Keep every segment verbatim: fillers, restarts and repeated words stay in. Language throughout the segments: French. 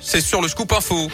c'est sur le Scoop Info.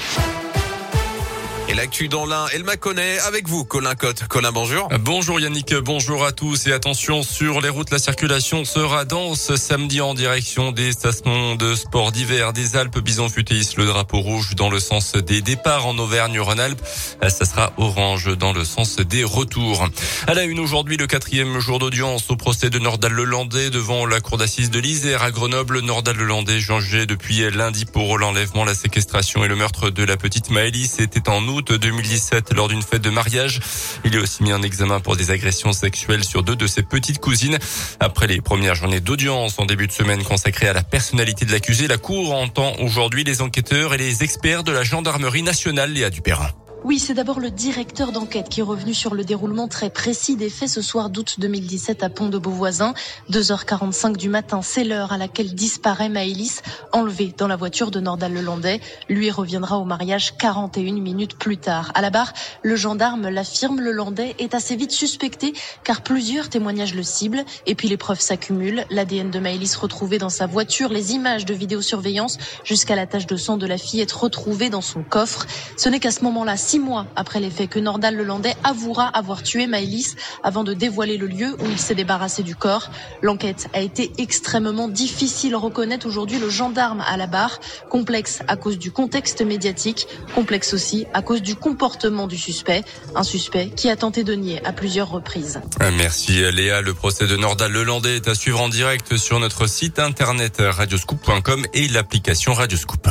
Et l'actu dans l'Ain et le Mâconnais avec vous, Colin Cotte. Colin, bonjour. Bonjour Yannick, bonjour à tous. Et attention, sur les routes, la circulation sera dense samedi en direction des stations de sport d'hiver des Alpes. Bison-Futéis, le drapeau rouge dans le sens des départs en Auvergne-Rhône-Alpes. Ça sera orange dans le sens des retours. À la une aujourd'hui, le quatrième jour d'audience au procès de Nordahl Lelandais devant la cour d'assises de l'Isère à Grenoble. Nordahl Lelandais jugé depuis lundi pour l'enlèvement, la séquestration et le meurtre de la petite Maëlys. C'était en août deux mille dix-sept lors d'une fête de mariage. Il est aussi mis en examen pour des agressions sexuelles sur deux de ses petites cousines. Après les premières journées d'audience en début de semaine consacrées à la personnalité de l'accusé, la Cour entend aujourd'hui les enquêteurs et les experts de la gendarmerie nationale. Léa Dupérin. Oui, c'est d'abord le directeur d'enquête qui est revenu sur le déroulement très précis des faits ce soir d'août deux mille dix-sept à Pont-de-Beauvoisin. deux heures quarante-cinq du matin, c'est l'heure à laquelle disparaît Maëlys, enlevée dans la voiture de Nordahl Lelandais. Lui reviendra au mariage quarante et une minutes plus tard. À la barre, le gendarme l'affirme, Lelandais est assez vite suspecté car plusieurs témoignages le ciblent. Et puis les preuves s'accumulent. L'A D N de Maëlys retrouvé dans sa voiture, les images de vidéosurveillance jusqu'à la tache de sang de la fillette retrouvée dans son coffre. Ce n'est qu'à ce moment-là, Six mois après les faits, que Nordahl Lelandais avouera avoir tué Maëlys avant de dévoiler le lieu où il s'est débarrassé du corps. L'enquête a été extrêmement difficile, reconnaît aujourd'hui le gendarme à la barre. Complexe à cause du contexte médiatique, complexe aussi à cause du comportement du suspect. Un suspect qui a tenté de nier à plusieurs reprises. Merci Léa. Le procès de Nordahl Lelandais est à suivre en direct sur notre site internet radioscoop point com et l'application Radioscoop.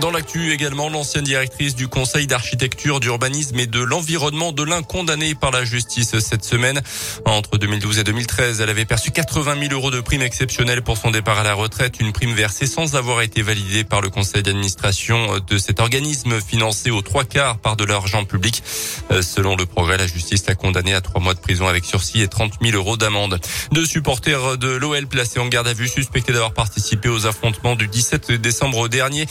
Dans l'actu également, l'ancienne directrice du Conseil d'architecture, d'urbanisme et de l'environnement de l'Ain condamnée par la justice cette semaine. Entre deux mille douze et deux mille treize, elle avait perçu quatre-vingt mille euros de prime exceptionnelle pour son départ à la retraite. Une prime versée sans avoir été validée par le conseil d'administration de cet organisme, financé aux trois quarts par de l'argent public. Selon Le Progrès, la justice l'a condamnée à trois mois de prison avec sursis et trente mille euros d'amende. Deux supporters de l'O L placés en garde à vue, suspectés d'avoir participé aux affrontements du dix-sept décembre dernier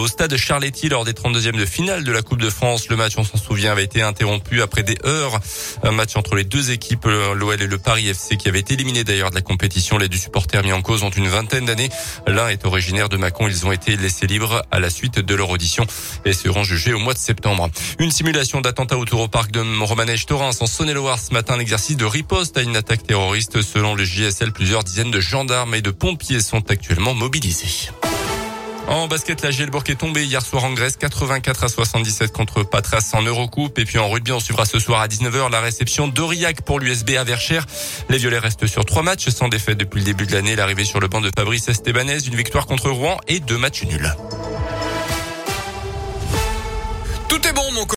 au stade Charléty lors des trente-deuxièmes de finale de la Coupe de France. Le match, on s'en souvient, avait été interrompu après des heurts. Un match entre les deux équipes, l'O L et le Paris F C, qui avait été éliminé d'ailleurs de la compétition. Les deux supporters mis en cause ont une vingtaine d'années. L'un est originaire de Mâcon. Ils ont été laissés libres à la suite de leur audition et seront jugés au mois de septembre. Une simulation d'attentat autour au parc de Romanèche-Thorins en Saône-et-Loire ce matin. Un exercice de riposte à une attaque terroriste. Selon le J S L, plusieurs dizaines de gendarmes et de pompiers sont actuellement mobilisés. En basket, la J L Bourg est tombée hier soir en Grèce, quatre-vingt-quatre à soixante-dix-sept contre Patras en Eurocoupe. Et puis en rugby, on suivra ce soir à dix-neuf heures la réception d'Aurillac pour l'U S B à Verchères. Les Violets restent sur trois matchs sans défaite depuis le début de l'année. L'arrivée sur le banc de Fabrice Estebanès, une victoire contre Rouen et deux matchs nuls. Tout est bon, mon copain.